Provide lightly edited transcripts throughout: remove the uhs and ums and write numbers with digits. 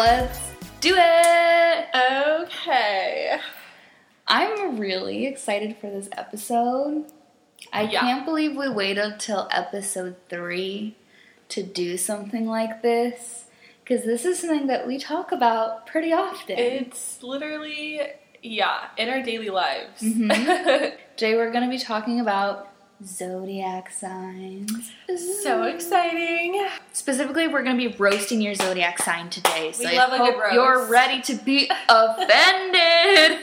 Let's do it! Okay. I'm really excited for this episode. I can't believe we waited till episode 3 to do something like this, because this is something that we talk about pretty often. It's literally, in our daily lives. Mm-hmm. Jay, we're going to be talking about zodiac signs. So exciting. Specifically, we're going to be roasting your zodiac sign today. So we love a good roast. You're ready to be offended.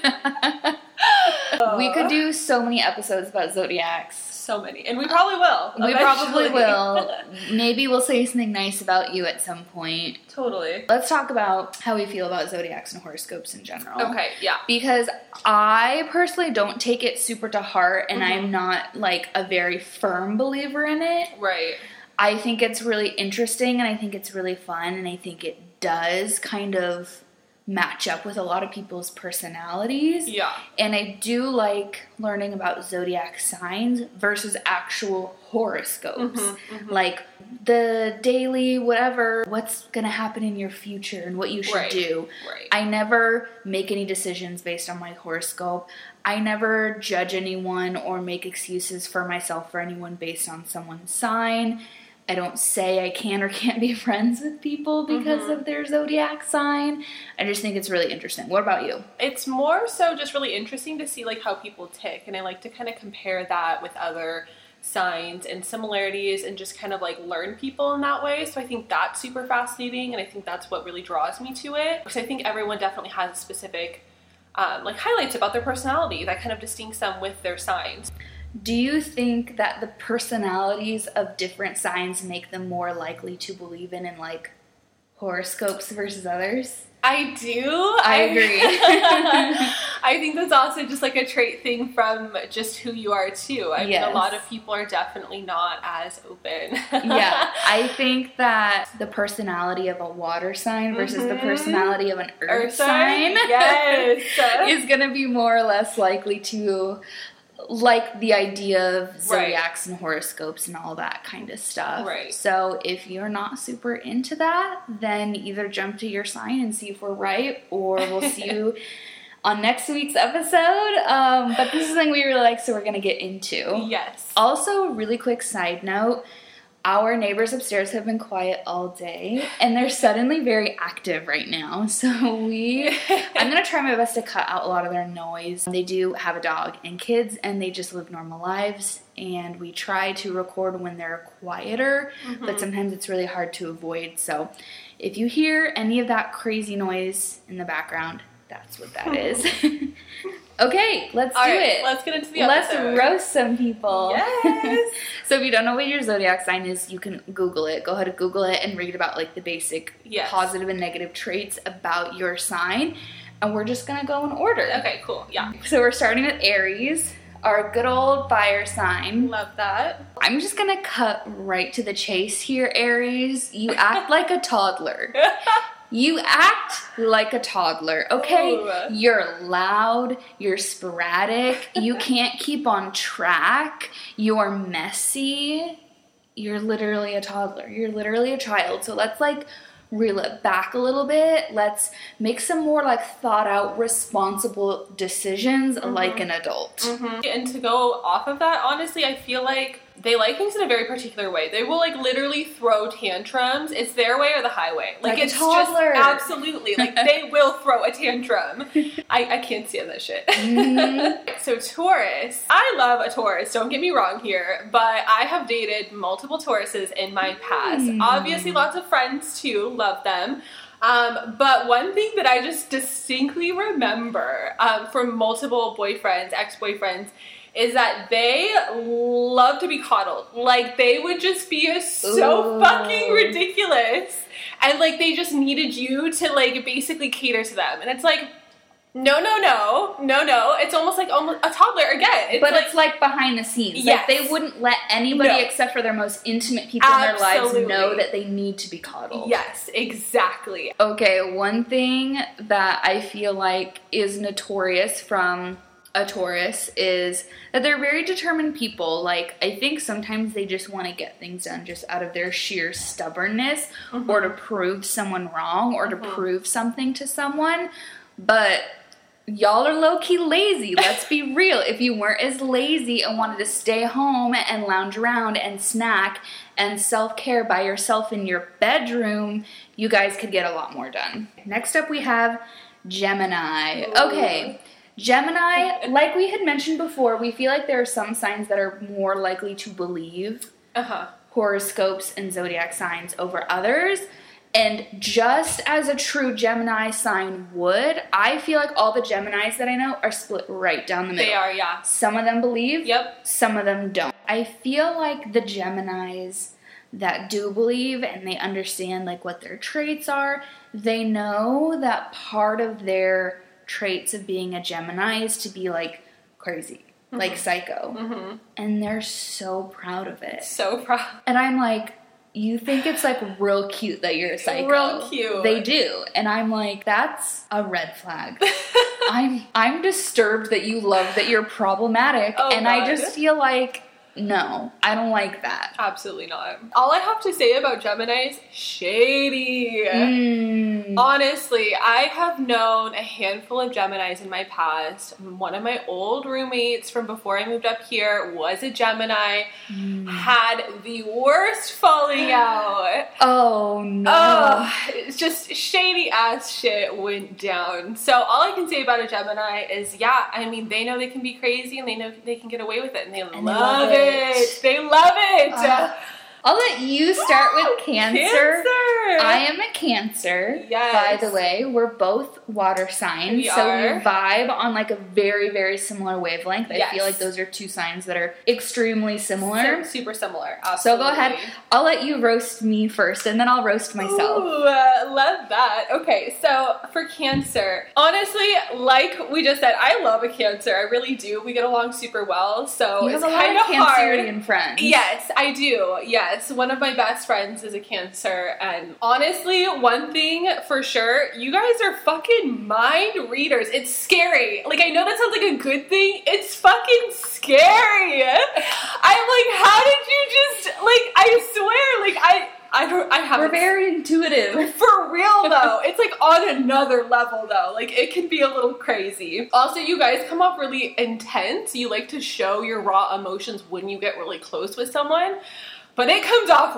We could do so many episodes about zodiacs. So many. And we probably will. Eventually. We probably will. Maybe we'll say something nice about you at some point. Totally. Let's talk about how we feel about zodiacs and horoscopes in general. Okay, yeah. Because I personally don't take it super to heart, and mm-hmm. I'm not, a very firm believer in it. Right. I think it's really interesting, and I think it's really fun, and I think it does kind of match up with a lot of people's personalities. Yeah. And I do like learning about zodiac signs versus actual horoscopes. Mm-hmm, mm-hmm. The daily whatever, what's going to happen in your future and what you should do. Right. I never make any decisions based on my horoscope. I never judge anyone or make excuses for myself or anyone based on someone's sign. I don't say I can or can't be friends with people because mm-hmm. of their zodiac sign. I just think it's really interesting. What about you? It's more so just really interesting to see how people tick. And I like to kind of compare that with other signs and similarities and just kind of learn people in that way. So I think that's super fascinating. And I think that's what really draws me to it. Because I think everyone definitely has a specific highlights about their personality that kind of distincts them with their signs. Do you think that the personalities of different signs make them more likely to believe in horoscopes versus others? I do. I agree. I think that's also just a trait thing from just who you are too. I mean, a lot of people are definitely not as open. Yeah. I think that the personality of a water sign versus mm-hmm. the personality of an earth sign yes. is going to be more or less likely to the idea of zodiacs and horoscopes and all that kind of stuff. Right. So if you're not super into that, then either jump to your sign and see if we're right, or we'll see you on next week's episode. But this is something we really like, so we're going to get into. Yes. Also, really quick side note, our neighbors upstairs have been quiet all day, and they're suddenly very active right now. So I'm going to try my best to cut out a lot of their noise. They do have a dog and kids, and they just live normal lives, and we try to record when they're quieter, mm-hmm. but sometimes it's really hard to avoid. So if you hear any of that crazy noise in the background, that's what that is. Okay, let's do it. Let's get into the episode. Let's roast some people. Yes. So if you don't know what your zodiac sign is, you can Google it. Go ahead and Google it and read about the basic positive and negative traits about your sign. And we're just going to go in order. Okay, cool. Yeah. So we're starting with Aries, our good old fire sign. Love that. I'm just going to cut right to the chase here, Aries. You act like a toddler. You act like a toddler, okay? Ooh. You're loud, you're sporadic, you can't keep on track, you're messy. You're literally a toddler. You're literally a child. So let's reel it back a little bit. Let's make some more thought out, responsible decisions mm-hmm. like an adult. Mm-hmm. And to go off of that, honestly, I feel they like things in a very particular way. They will literally throw tantrums. It's their way or the highway. It's a toddler. Just absolutely. They will throw a tantrum. I can't stand that shit. Mm-hmm. So Taurus. I love a Taurus. Don't get me wrong here, but I have dated multiple Tauruses in my past. Mm-hmm. Obviously, lots of friends too. Love them. But one thing that I just distinctly remember from multiple boyfriends, ex-boyfriends, is that they love to be coddled. They would just be so Ooh. Fucking ridiculous. And, they just needed you to, basically cater to them. And it's no. It's almost a toddler again. It's behind the scenes. Yes. They wouldn't let anybody except for their most intimate people Absolutely. In their lives know that they need to be coddled. Yes, exactly. Okay, one thing that I feel is notorious from a Taurus is that they're very determined people. Like, I think sometimes they just want to get things done just out of their sheer stubbornness, mm-hmm. or to prove someone wrong, or to mm-hmm. prove something to someone. But y'all are low-key lazy. Let's be real. If you weren't as lazy and wanted to stay home and lounge around and snack and self-care by yourself in your bedroom, you guys could get a lot more done. Next up, we have Gemini. Okay. Gemini, like we had mentioned before, we feel like there are some signs that are more likely to believe horoscopes and zodiac signs over others. And just as a true Gemini sign would, I feel like all the Geminis that I know are split right down the middle. They are, yeah. Some of them believe. Yep. Some of them don't. I feel like the Geminis that do believe and they understand, like, what their traits are, they know that part of their traits of being a Gemini is to be, like, crazy, mm-hmm. like psycho, mm-hmm. and they're so proud of it. So proud. And I'm like, you think it's, like, real cute that you're a psycho. Real cute. They do. And I'm like, that's a red flag. I'm disturbed that you love that you're problematic. Oh, and God. I just feel like, no, I don't like that. Absolutely not. All I have to say about Gemini is shady. Honestly, I have known a handful of Geminis in my past. One of my old roommates from before I moved up here was a Gemini. Had the worst falling out. Oh, no. It's just shady ass shit went down. So all I can say about a Gemini is, yeah, I mean, they know they can be crazy and they know they can get away with it, and they love it. They love it. I'll let you start with Cancer. I am a Cancer, yes. By the way. We're both water signs, we vibe on, like, a very, very similar wavelength. Yes. I feel like those are two signs that are extremely similar. Super similar, absolutely. So go ahead. I'll let you roast me first, and then I'll roast myself. Ooh, love that. Okay, so for Cancer, honestly, like we just said, I love a Cancer. I really do. We get along super well, so it's kind of hard. You have a lot of Cancerian friends. Yes, I do, yes. One of my best friends is a Cancer, and honestly, one thing for sure, you guys are fucking mind readers. It's scary. Like, I know that sounds like a good thing. It's fucking scary. I'm like, how did you just, like, I swear, like, I haven't. We're very intuitive. For real, though. It's, like, on another level, though. Like, it can be a little crazy. Also, you guys come off really intense. You like to show your raw emotions when you get really close with someone. But it comes off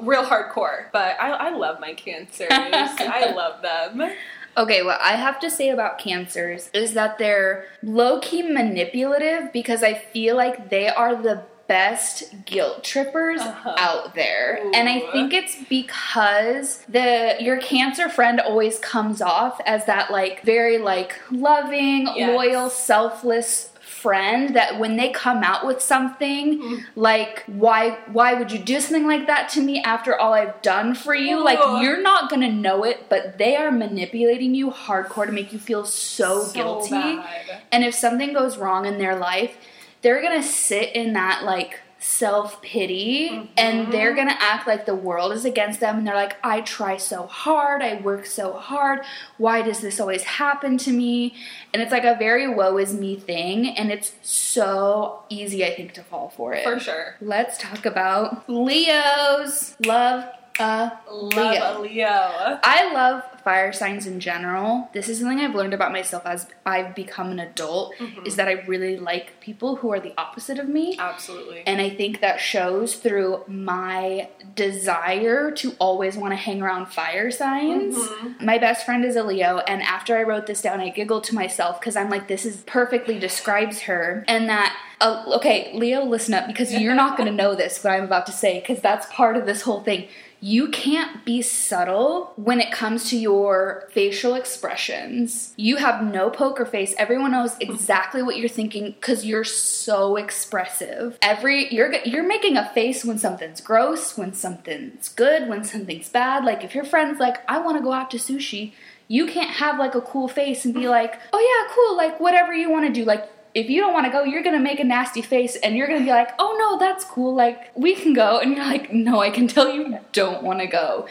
real hardcore. But I love my Cancers. I love them. Okay, what I have to say about Cancers is that they're low-key manipulative, because I feel like they are the best guilt trippers out there. Ooh. And I think it's because your Cancer friend always comes off as that, like, very, like, loving, yes. loyal, selfless friend that when they come out with something, like, why would you do something like that to me after all I've done for you? Like, you're not gonna know it, but they are manipulating you hardcore to make you feel so guilty. Bad. And if something goes wrong in their life, they're gonna sit in that, like, self-pity, and they're gonna act like the world is against them, and they're like, I try so hard, I work so hard, why does this always happen to me? And it's like a very woe is me thing, and it's so easy, I think, to fall for it. For sure. Let's talk about Leos. Love a Leo. I love fire signs in general. This is something I've learned about myself as I've become an adult, is that I really like people who are the opposite of me. Absolutely. And I think that shows through my desire to always want to hang around fire signs. My best friend is a Leo, and after I wrote this down, I giggled to myself, because I'm like, this is perfectly describes her. And that, okay, Leo, listen up, because you're not going to know this, what I'm about to say, because that's part of this whole thing. You can't be subtle when it comes to your facial expressions. You have no poker face. Everyone knows exactly what you're thinking because you're so expressive. You're making a face when something's gross, when something's good, when something's bad. Like, if your friend's like, I want to go out to sushi, you can't have, like, a cool face and be like, oh yeah, cool, like, whatever you want to do. Like, if you don't want to go, you're going to make a nasty face, and you're going to be like, oh, no, that's cool. Like, we can go. And you're like, no, I can tell you don't want to go.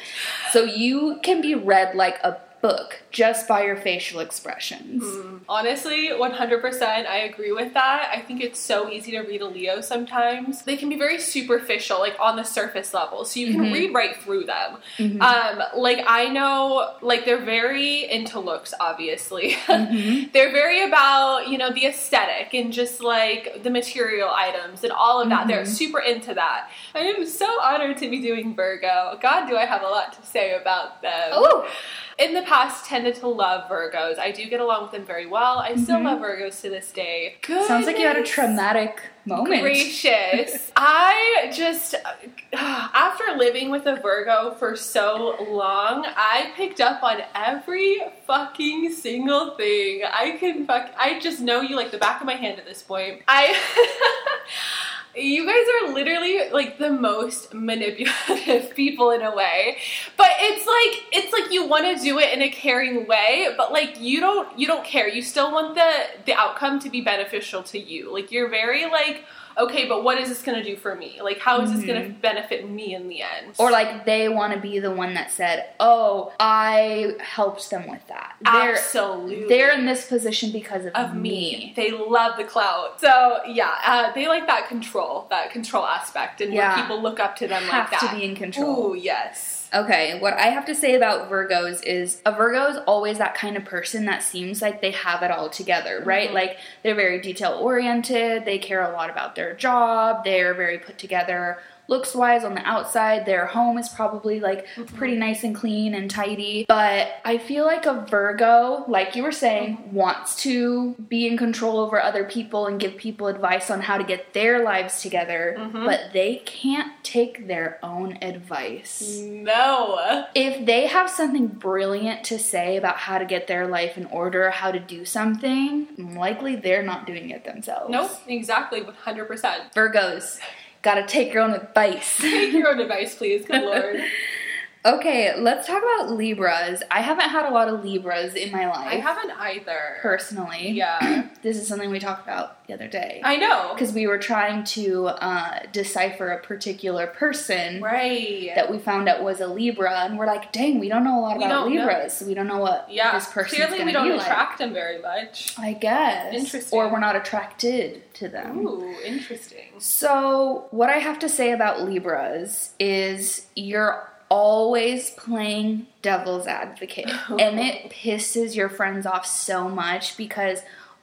So you can be read like a book just by your facial expressions. Honestly, 100% I agree with that. I think it's so easy to read a Leo sometimes. They can be very superficial, like on the surface level, so you can read right through them. Like, I know, like, they're very into looks, obviously. They're very about, you know, the aesthetic and just, like, the material items and all of that. They're super into that. I am so honored to be doing Virgo. God, do I have a lot to say about them. In the past, tended to love Virgos. I do get along with them very well. I still love Virgos to this day. Goodness. Sounds like you had a traumatic moment. Gracious. I just, after living with a Virgo for so long, I picked up on every fucking single thing. I just know you like the back of my hand at this point. You guys are literally, like, the most manipulative people in a way, but it's like you want to do it in a caring way, but, like, you don't care. You still want the outcome to be beneficial to you. Like, you're very, like, okay, but what is this going to do for me? Like, how is this going to benefit me in the end? Or, like, they want to be the one that said, oh, I helped them with that. Absolutely. They're in this position because of me. They love the clout. So, yeah, they like that control aspect, and when people look up to them like that. Have to be in control. Ooh, yes. Okay, what I have to say about Virgos is a Virgo is always that kind of person that seems like they have it all together, right? Like, they're very detail-oriented, they care a lot about their job, they're very put together looks-wise on the outside. Their home is probably, like, pretty nice and clean and tidy. But I feel like a Virgo, like you were saying, wants to be in control over other people and give people advice on how to get their lives together, but they can't take their own advice. No. If they have something brilliant to say about how to get their life in order, how to do something, likely they're not doing it themselves. Nope, exactly, 100%. Virgos. Gotta take your own advice. Take your own advice, please. Good Lord. Okay, let's talk about Libras. I haven't had a lot of Libras in my life. I haven't either. Personally. Yeah. This is something we talked about the other day. I know. Because we were trying to decipher a particular person. Right. That we found out was a Libra. And we're like, dang, we don't know a lot about Libras. So we don't know what this person's going to be like. Clearly we don't attract them very much. I guess. Interesting. Or we're not attracted to them. Ooh, interesting. So what I have to say about Libras is you're always playing devil's advocate. And it pisses your friends off so much because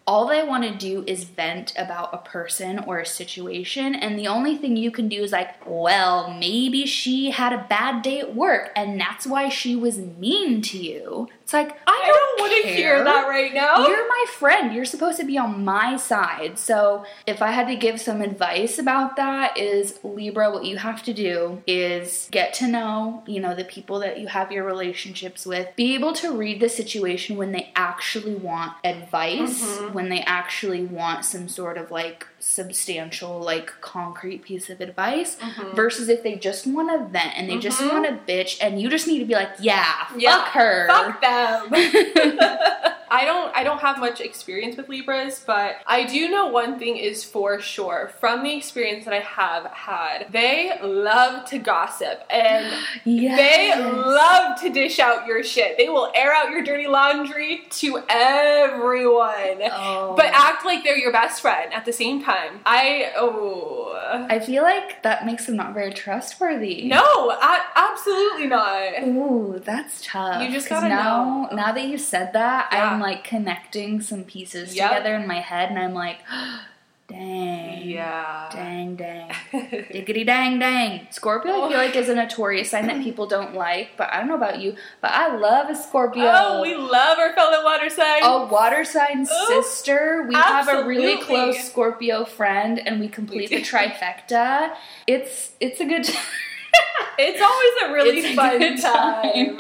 all they want to do is vent about a person or a situation, and the only thing you can do is like, well, maybe she had a bad day at work and that's why she was mean to you. It's like, I don't want to hear that right now. You're my friend. You're supposed to be on my side. So if I had to give some advice about that is, Libra, what you have to do is get to know, you know, the people that you have your relationships with. Be able to read the situation when they actually want advice, when they actually want some sort of, like, substantial, like, concrete piece of advice, versus if they just want to vent and they just want to bitch and you just need to be like, yeah, fuck her. Fuck them. I don't have much experience with Libras, but I do know one thing is for sure from the experience that I have had. They love to gossip and they love to dish out your shit. They will air out your dirty laundry to everyone, but act like they're your best friend at the same time. I feel like that makes them not very trustworthy. No, absolutely not. Ooh, that's tough. You just gotta know. Now that you said that, I'm like connecting some pieces together in my head, and I'm like, dang. Yeah. Dang. Diggity dang. Scorpio, I feel like, is a notorious sign that people don't like, but I don't know about you, but I love a Scorpio. Oh, we love our fellow water sign. A water sign sister. We have a really close Scorpio friend, and we complete the trifecta. It's a good time. It's always a really fun time.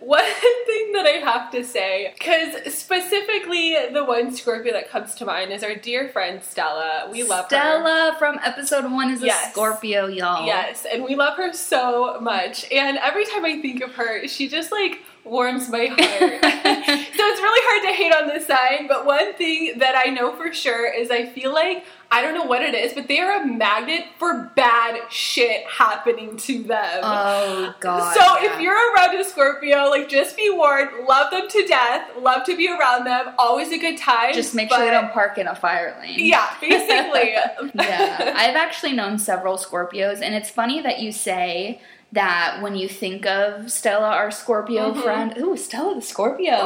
One thing that I have to say, because specifically the one Scorpio that comes to mind is our dear friend Stella. We love her. Stella from episode 1 is a Scorpio, y'all. Yes, and we love her so much. And every time I think of her, she just, like, warms my heart. So it's really hard to hate on this sign, but one thing that I know for sure is I feel like, I don't know what it is, but they are a magnet for bad shit happening to them. Oh, God. So yeah. If you're around a Scorpio, like, just be warned, love them to death, love to be around them, always a good time. Just make sure they don't park in a fire lane. Yeah, basically. Yeah. I've actually known several Scorpios, and it's funny that you say that when you think of Stella, our Scorpio friend, ooh, Stella the Scorpio,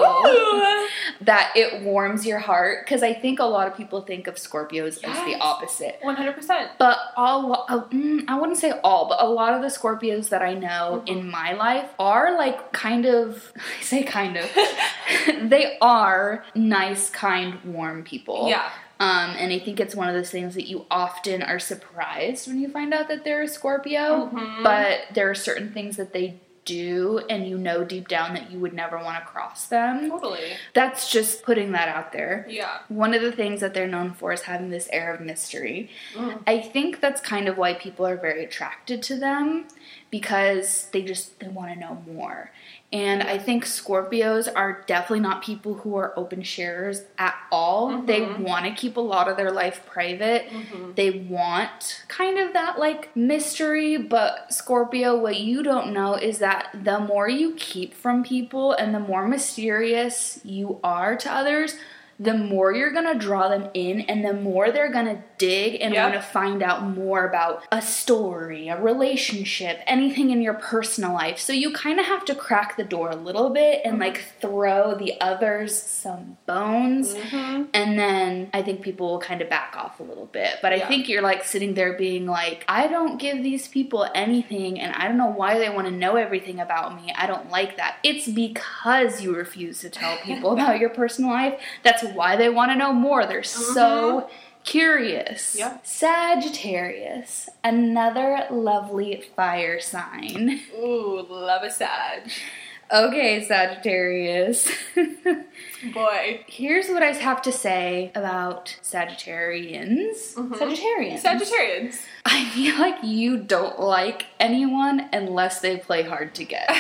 that it warms your heart, because I think a lot of people think of Scorpios as the opposite. 100%. But I wouldn't say all, but a lot of the Scorpios that I know in my life are like kind of, they are nice, kind, warm people. Yeah. And I think it's one of those things that you often are surprised when you find out that they're a Scorpio, but there are certain things that they do, and you know deep down that you would never want to cross them. Totally. That's just putting that out there. Yeah. One of the things that they're known for is having this air of mystery. I think that's kind of why people are very attracted to them, because they want to know more. And I think Scorpios are definitely not people who are open sharers at all. They want to keep a lot of their life private. They want kind of that, like, mystery. But Scorpio, what you don't know is that the more you keep from people and the more mysterious you are to others, the more you're going to draw them in, and the more they're going to dig and want to find out more about a story, a relationship, anything in your personal life. So you kind of have to crack the door a little bit and, like, throw the others some bones. And then I think people will kind of back off a little bit. But I think you're, like, sitting there being like, I don't give these people anything, and I don't know why they want to know everything about me. I don't like that. It's because you refuse to tell people about your personal life. That's why they want to know more. They're so curious. Yeah. Sagittarius, another lovely fire sign. Ooh, love a Sag. Okay, Sagittarius. Boy. Here's what I have to say about Sagittarians. Sagittarians. I feel like you don't like anyone unless they play hard to get.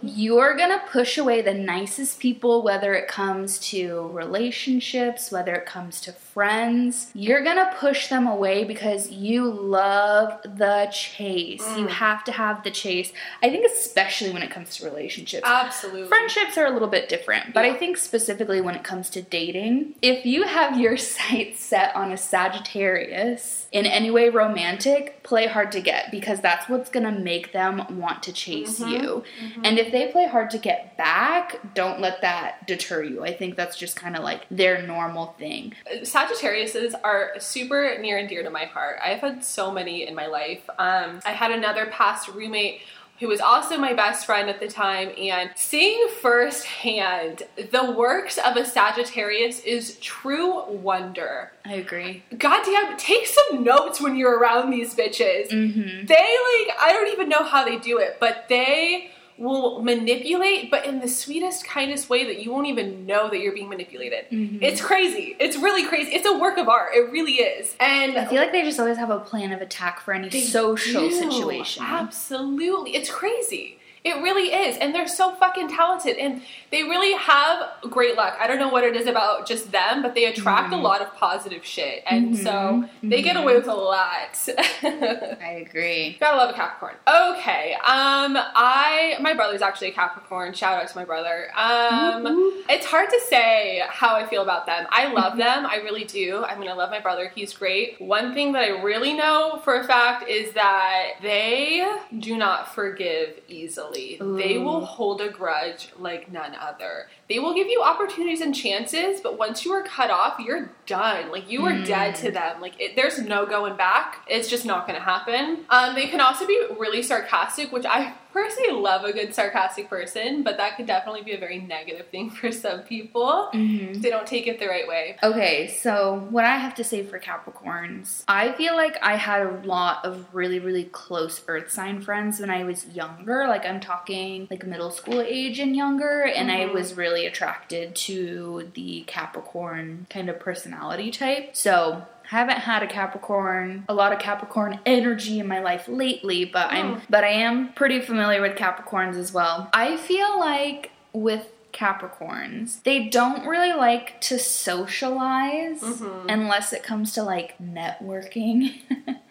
You're going to push away the nicest people, whether it comes to relationships, whether it comes to friends. You're going to push them away because you love the chase. You have to have the chase. I think especially when it comes to relationships. Absolutely. Friendships are a little bit different, but I think specifically when it comes to dating, if you have your sights set on a Sagittarius in any way romantic, play hard to get, because that's what's going to make them want to chase you. And if they play hard to get back, don't let that deter you. I think that's just kind of like their normal thing. Sagittariuses are super near and dear to my heart. I've had so many in my life. I had another past roommate who was also my best friend at the time, and seeing firsthand the works of a Sagittarius is true wonder. I agree. Goddamn, take some notes when you're around these bitches. They, like, I don't even know how they do it, but they will manipulate, but in the sweetest, kindest way that you won't even know that you're being manipulated. It's crazy. It's really crazy. It's a work of art. It really is. And I feel like they just always have a plan of attack for any social situation. Absolutely. It's crazy. It really is. And they're so fucking talented. And they really have great luck. I don't know what it is about just them, but they attract a lot of positive shit. And so they get away with a lot. I agree. Gotta love a Capricorn. Okay. My brother's actually a Capricorn. Shout out to my brother. It's hard to say how I feel about them. I love them. I really do. I mean, I love my brother. He's great. One thing that I really know for a fact is that they do not forgive easily. Ooh. They will hold a grudge like none other. They will give you opportunities and chances, but once you are cut off, you're done. Like, you are dead to them. Like, there's no going back. It's just not going to happen. They can also be really sarcastic, which I personally love a good sarcastic person, but that could definitely be a very negative thing for some people. They don't take it the right way. Okay, so what I have to say for Capricorns, I feel like I had a lot of really, really close earth sign friends when I was younger. Like, I'm talking like middle school age and younger, and I was really attracted to the Capricorn kind of personality type. So haven't had a Capricorn, a lot of Capricorn energy in my life lately, but I am pretty familiar with Capricorns as well. I feel like with Capricorns, they don't really like to socialize unless it comes to like networking.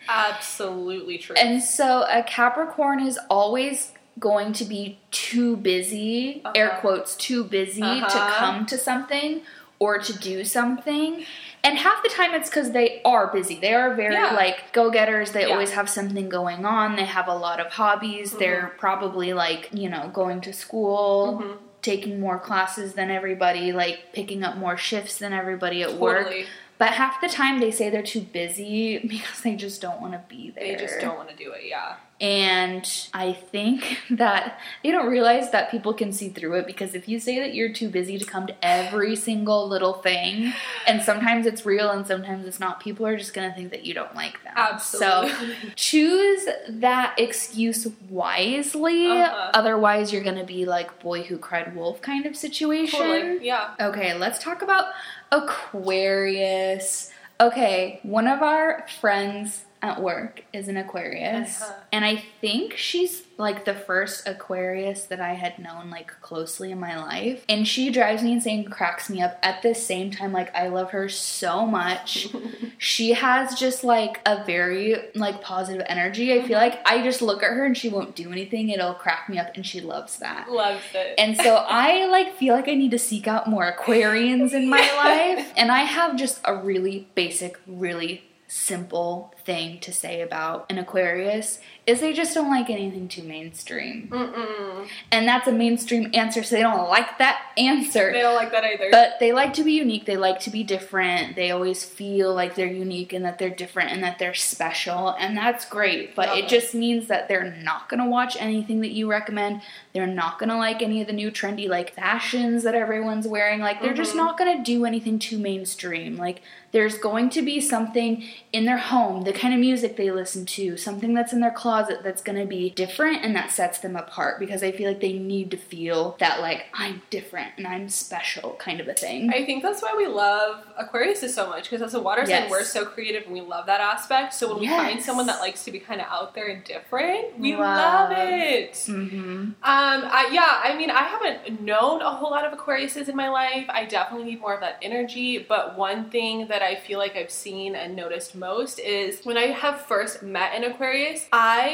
Absolutely true. And so a Capricorn is always going to be too busy, air quotes, too busy to come to something or to do something. And half the time it's because they are busy. They are very, like, go-getters. They always have something going on. They have a lot of hobbies. They're probably, like, you know, going to school, taking more classes than everybody, like, picking up more shifts than everybody at work. But half the time they say they're too busy because they just don't want to be there. They just don't want to do it, And I think that they don't realize that people can see through it, because if you say that you're too busy to come to every single little thing, and sometimes it's real and sometimes it's not, people are just going to think that you don't like them. Absolutely. So choose that excuse wisely. Otherwise, you're going to be like boy who cried wolf kind of situation. Totally. Yeah. Okay, let's talk about Aquarius. Okay, one of our friends at work is an Aquarius, and I think she's like the first Aquarius that I had known like closely in my life, and she drives me insane, cracks me up. At the same time, like, I love her so much. She has just like a very like positive energy. I feel like I just look at her and she won't do anything, it'll crack me up, and she loves that. Loves it. And so I like feel like I need to seek out more Aquarians in my life. And I have just a really basic, really simple thing to say about an Aquarius is they just don't like anything too mainstream. And that's a mainstream answer, so they don't like that answer. They don't like that either. But they like to be unique. They like to be different. They always feel like they're unique and that they're different and that they're special, and that's great. But it just means that they're not going to watch anything that you recommend. They're not going to like any of the new trendy, like, fashions that everyone's wearing. Like, they're just not going to do anything too mainstream. Like, there's going to be something in their home, the kind of music they listen to, something that's in their closet that's going to be different, and that sets them apart, because I feel like they need to feel that, like, I'm different and I'm special kind of a thing. I think that's why we love Aquarius so much, because as a water sign, we're so creative and we love that aspect. So when we find someone that likes to be kind of out there and different, we love it. I mean, I haven't known a whole lot of Aquariuses in my life. I definitely need more of that energy, but one thing that I feel like I've seen and noticed most is when I have first met an Aquarius, I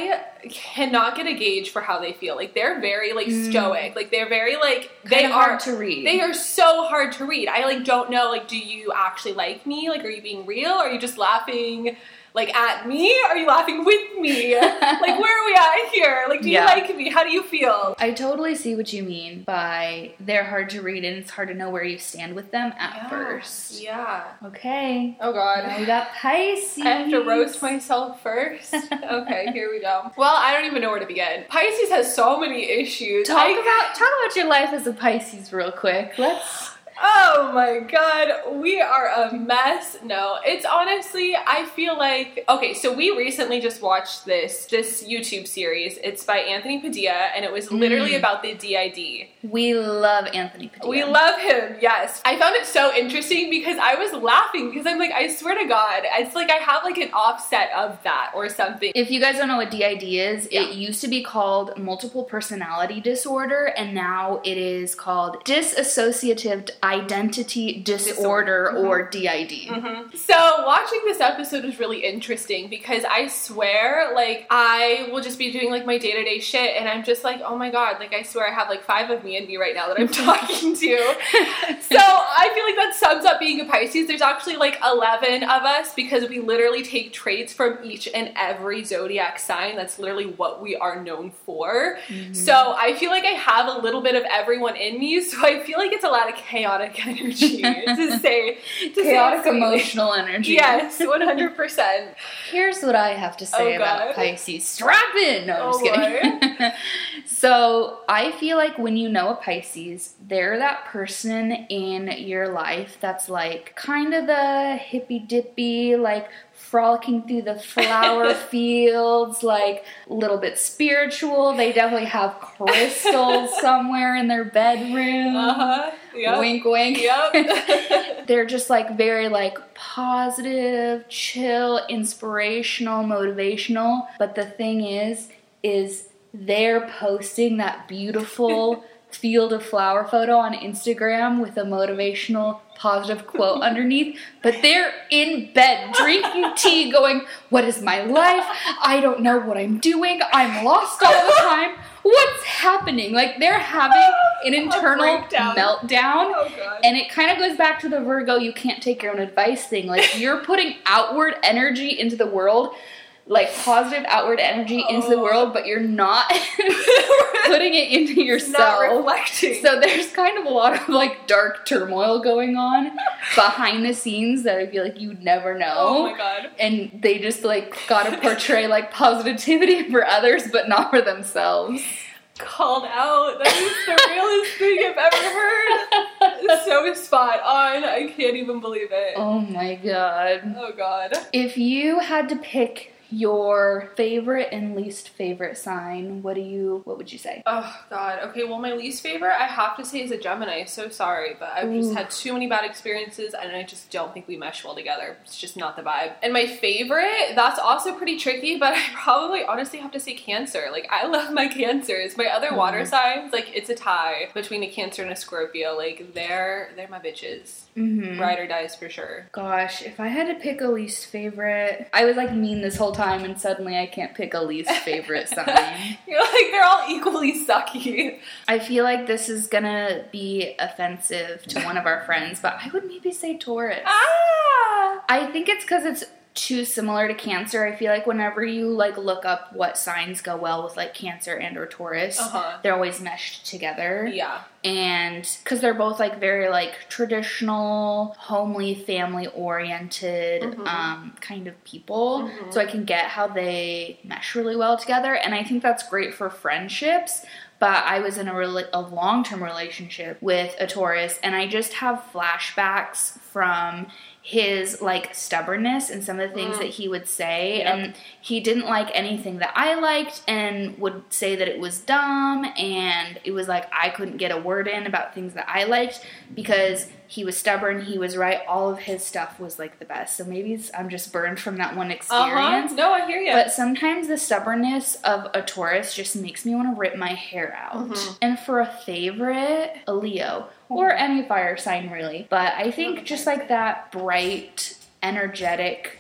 cannot get a gauge for how they feel. Like, they're very, like, stoic. Like, they're very, like, they are hard to read. They are so hard to read. I, like, don't know, like, do you actually like me? Like, are you being real? Or are you just laughing, like, at me? Are you laughing with me? Like, where are we at here? Like, do you like me? How do you feel? I totally see what you mean by they're hard to read and it's hard to know where you stand with them at first. Okay. Oh, God. Now we got Pisces. I have to roast myself first. Okay, here we go. Well, I don't even know where to begin. Pisces has so many issues. Talk about your life as a Pisces real quick. Let's... Oh my God, we are a mess. No, it's honestly, I feel like, okay, so we recently just watched this YouTube series. It's by Anthony Padilla, and it was literally about the DID. We love Anthony Padilla. We love him, yes. I found it so interesting because I was laughing because I'm like, I swear to God, it's like I have like an offset of that or something. If you guys don't know what DID is, it used to be called multiple personality disorder, and now it is called dissociative identity disorder, or DID. So watching this episode was really interesting because I swear, like, I will just be doing like my day-to-day shit and I'm just like, oh my God, like, I swear I have like five of me in me right now that I'm talking to. So I feel like that sums up being a Pisces. There's actually like 11 of us because we literally take traits from each and every zodiac sign. That's literally what we are known for. So I feel like I have a little bit of everyone in me, so I feel like it's a lot of chaos. Chaotic energy, chaotic emotional energy. Yes, 100%. Here's what I have to say about Pisces. Strap in! No, I'm just kidding. So I feel like when you know a Pisces, they're that person in your life that's like kind of the hippy-dippy, like frolicking through the flower fields, like a little bit spiritual. They definitely have crystals somewhere in their bedroom. Yep. Wink, wink. Yep. They're just like very like positive, chill, inspirational, motivational. But the thing is they're posting that beautiful field of flower photo on Instagram with a motivational positive quote underneath, but they're in bed drinking tea going, what is my life? I don't know what I'm doing. I'm lost all the time. What's happening? Like they're having an internal meltdown. Oh, and it kind of goes back to the Virgo, you can't take your own advice thing. Like you're putting outward energy into the world, like positive outward energy into the world, but you're not putting it into yourself. Not reflecting. So there's kind of a lot of like dark turmoil going on behind the scenes that I feel like you'd never know. Oh my god. And they just like gotta portray like positivity for others but not for themselves. Called out. That is the realest thing I've ever heard. So spot on. I can't even believe it. Oh my god. Oh god. If you had to pick your favorite and least favorite sign, what would you say? Oh god. Okay, well my least favorite I have to say is a Gemini. So sorry, but I've just had too many bad experiences and I just don't think we mesh well together. It's just not the vibe. And my favorite, that's also pretty tricky, but I probably honestly have to say Cancer. Like I love my Cancers. My other water signs, like it's a tie between a Cancer and a Scorpio. Like they're my bitches. Mm-hmm. Ride or dies for sure. Gosh, if I had to pick a least favorite, I was like mean this whole time and suddenly I can't pick a least favorite sign. You're like, they're all equally sucky. I feel like this is gonna be offensive to one of our friends, but I would maybe say Taurus. Ah! I think it's because it's too similar to Cancer. I feel like whenever you like look up what signs go well with like Cancer and or Taurus, they're always meshed together. Yeah. And because they're both like very like traditional, homely, family oriented kind of people. Mm-hmm. So I can get how they mesh really well together. And I think that's great for friendships. But I was in a long-term relationship with a Taurus, and I just have flashbacks from his like stubbornness and some of the things that he would say. Yep. And he didn't like anything that I liked and would say that it was dumb, and it was like I couldn't get a word in about things that I liked because he was stubborn, he was right, all of his stuff was like the best. So maybe I'm just burned from that one experience. Uh-huh. No, I hear you. But sometimes the stubbornness of a Taurus just makes me want to rip my hair out. Mm-hmm. And for a favorite, a Leo. Or any fire sign, really. But I think just like that bright, energetic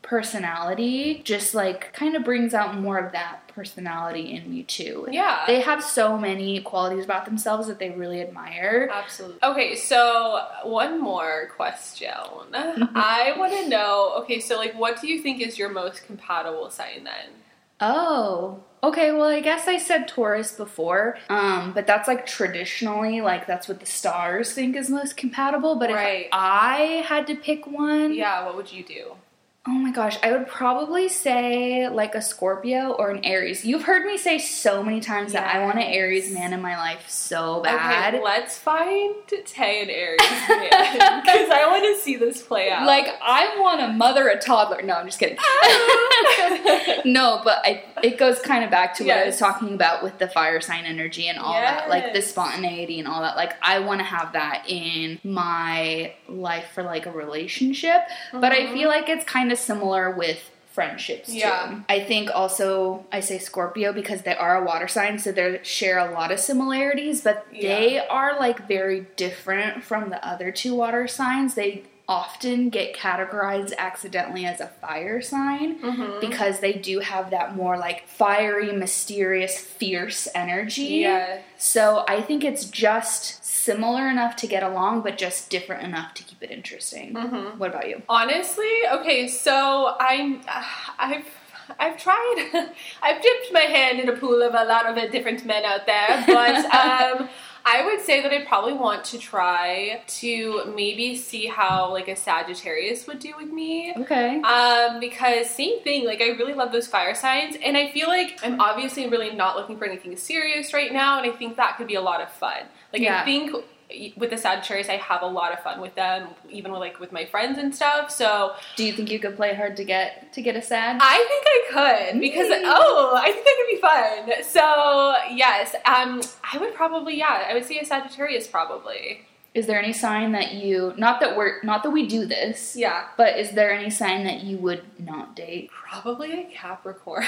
personality just like kind of brings out more of that personality in me too. Yeah. They have so many qualities about themselves that they really admire. Absolutely. Okay, so one more question. I want to know, okay, so like what do you think is your most compatible sign then? Oh, okay, well, I guess I said Taurus before, but that's, like, traditionally, like, that's what the stars think is most compatible, but right. If I had to pick one... Yeah, what would you do? Oh, my gosh, I would probably say, like, a Scorpio or an Aries. You've heard me say so many times that I want an Aries man in my life so bad. Okay, let's find Tay an Aries man, because I want to see this play out. Like, I want to mother a toddler. No, I'm just kidding. No, but it goes kind of back to what I was talking about with the fire sign energy and all that, like the spontaneity and all that. Like, I want to have that in my life for like a relationship, but I feel like it's kind of similar with friendships too. Yeah. I think also I say Scorpio because they are a water sign, so they share a lot of similarities, but they are like very different from the other two water signs. They often get categorized accidentally as a fire sign because they do have that more like fiery, mysterious, fierce energy. Yeah. So I think it's just similar enough to get along, but just different enough to keep it interesting. Mm-hmm. What about you? Honestly, okay, so I've tried. I've dipped my hand in a pool of a lot of different men out there, but I would say that I'd probably want to try to maybe see how, like, a Sagittarius would do with me. Okay. Because same thing, like, I really love those fire signs, and I feel like I'm obviously really not looking for anything serious right now, and I think that could be a lot of fun. Like, I think with the Sagittarius, I have a lot of fun with them, even with, like, with my friends and stuff, so... Do you think you could play hard to get a Sag? I think I could, because, I think that could be fun. So, yes, I would probably, I would say a Sagittarius, probably. Is there any sign that you, not that we do this, yeah, but is there any sign that you would not date? Probably a Capricorn.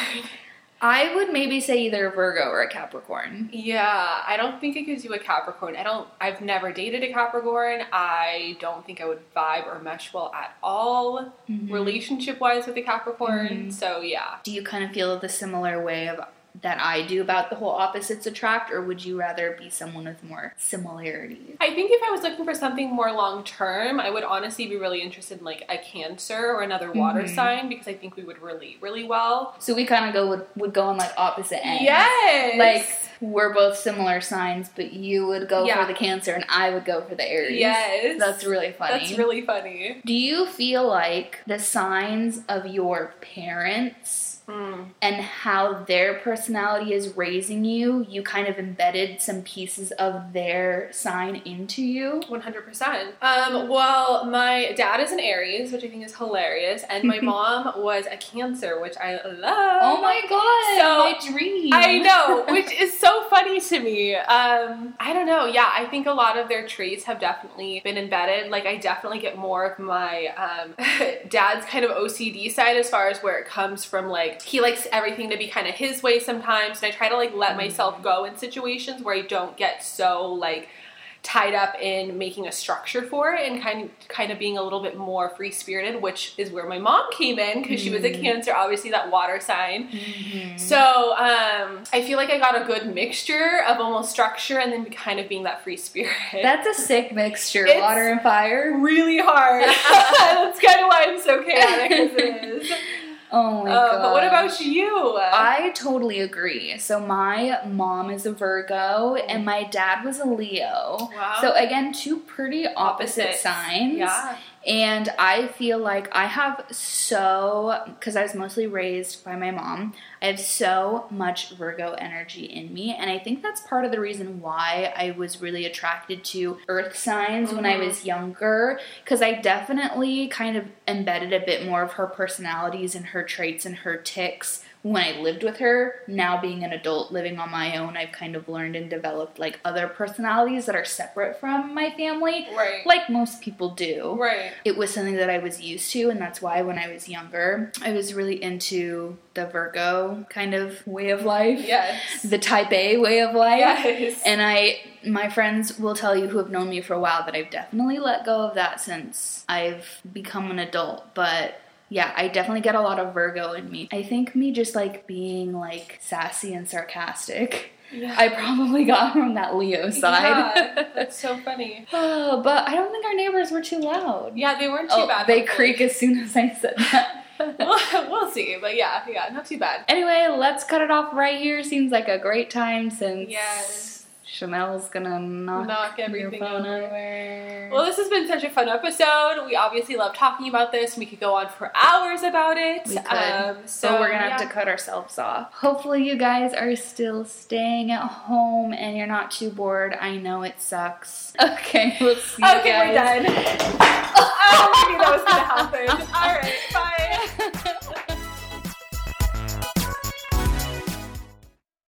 I would maybe say either a Virgo or a Capricorn. Yeah, I don't think it gives you a Capricorn. I've never dated a Capricorn. I don't think I would vibe or mesh well at all, mm-hmm. relationship-wise with a Capricorn, mm-hmm. so yeah. Do you kind of feel the similar way of that I do about the whole opposites attract, or would you rather be someone with more similarities? I think if I was looking for something more long-term, I would honestly be really interested in, like, a Cancer or another water mm-hmm. sign, because I think we would relate really well. So we kind of would go on, like, opposite ends. Yes! Like, we're both similar signs, but you would go yeah. for the Cancer and I would go for the Aries. Yes! That's really funny. That's really funny. Do you feel like the signs of your parents... Mm. and how their personality is raising you, you kind of embedded some pieces of their sign into you? 100%. Well, my dad is an Aries, which I think is hilarious, and my mom was a Cancer, which I love. Oh my god, so, my dream. I know, which is so funny to me. I don't know, yeah, I think a lot of their traits have definitely been embedded. Like, I definitely get more of my dad's kind of OCD side as far as where it comes from, like, he likes everything to be kind of his way sometimes, and I try to, like, let myself go in situations where I don't get so, like, tied up in making a structure for it, and kind of being a little bit more free-spirited, which is where my mom came in, because she was a Cancer, obviously that water sign. Mm-hmm. So I feel like I got a good mixture of almost structure and then kind of being that free spirit. That's a sick mixture, it's water and fire. Really hard. That's kind of why I'm so chaotic as it is. Oh my god. But what about you? I totally agree. So my mom is a Virgo and my dad was a Leo. Wow. So again, two pretty opposite signs. Yeah. And I feel like I have because I was mostly raised by my mom, I have so much Virgo energy in me. And I think that's part of the reason why I was really attracted to earth signs mm-hmm. when I was younger. Because I definitely kind of embedded a bit more of her personalities and her traits and her tics when I lived with her. Now being an adult, living on my own, I've kind of learned and developed, like, other personalities that are separate from my family. Right. Like most people do. Right. It was something that I was used to, and that's why when I was younger, I was really into the Virgo kind of way of life. Yes. The type A way of life. Yes. And my friends will tell you who have known me for a while that I've definitely let go of that since I've become an adult, but... yeah, I definitely get a lot of Virgo in me. I think me just, like, being, like, sassy and sarcastic, yeah. I probably got from that Leo side. Yeah, that's so funny. But I don't think our neighbors were too loud. Yeah, they weren't too bad. They creak as soon as I said that. We'll see, but yeah, not too bad. Anyway, let's cut it off right here. Seems like a great time since... yes. Chamelle's gonna knock everything over. Well, this has been such a fun episode. We obviously love talking about this. We could go on for hours about it. We could. So we're gonna have to cut ourselves off. Hopefully you guys are still staying at home and you're not too bored. I know it sucks. Okay, we'll see you guys. Okay, we're done. I don't think that was gonna happen. All right, bye.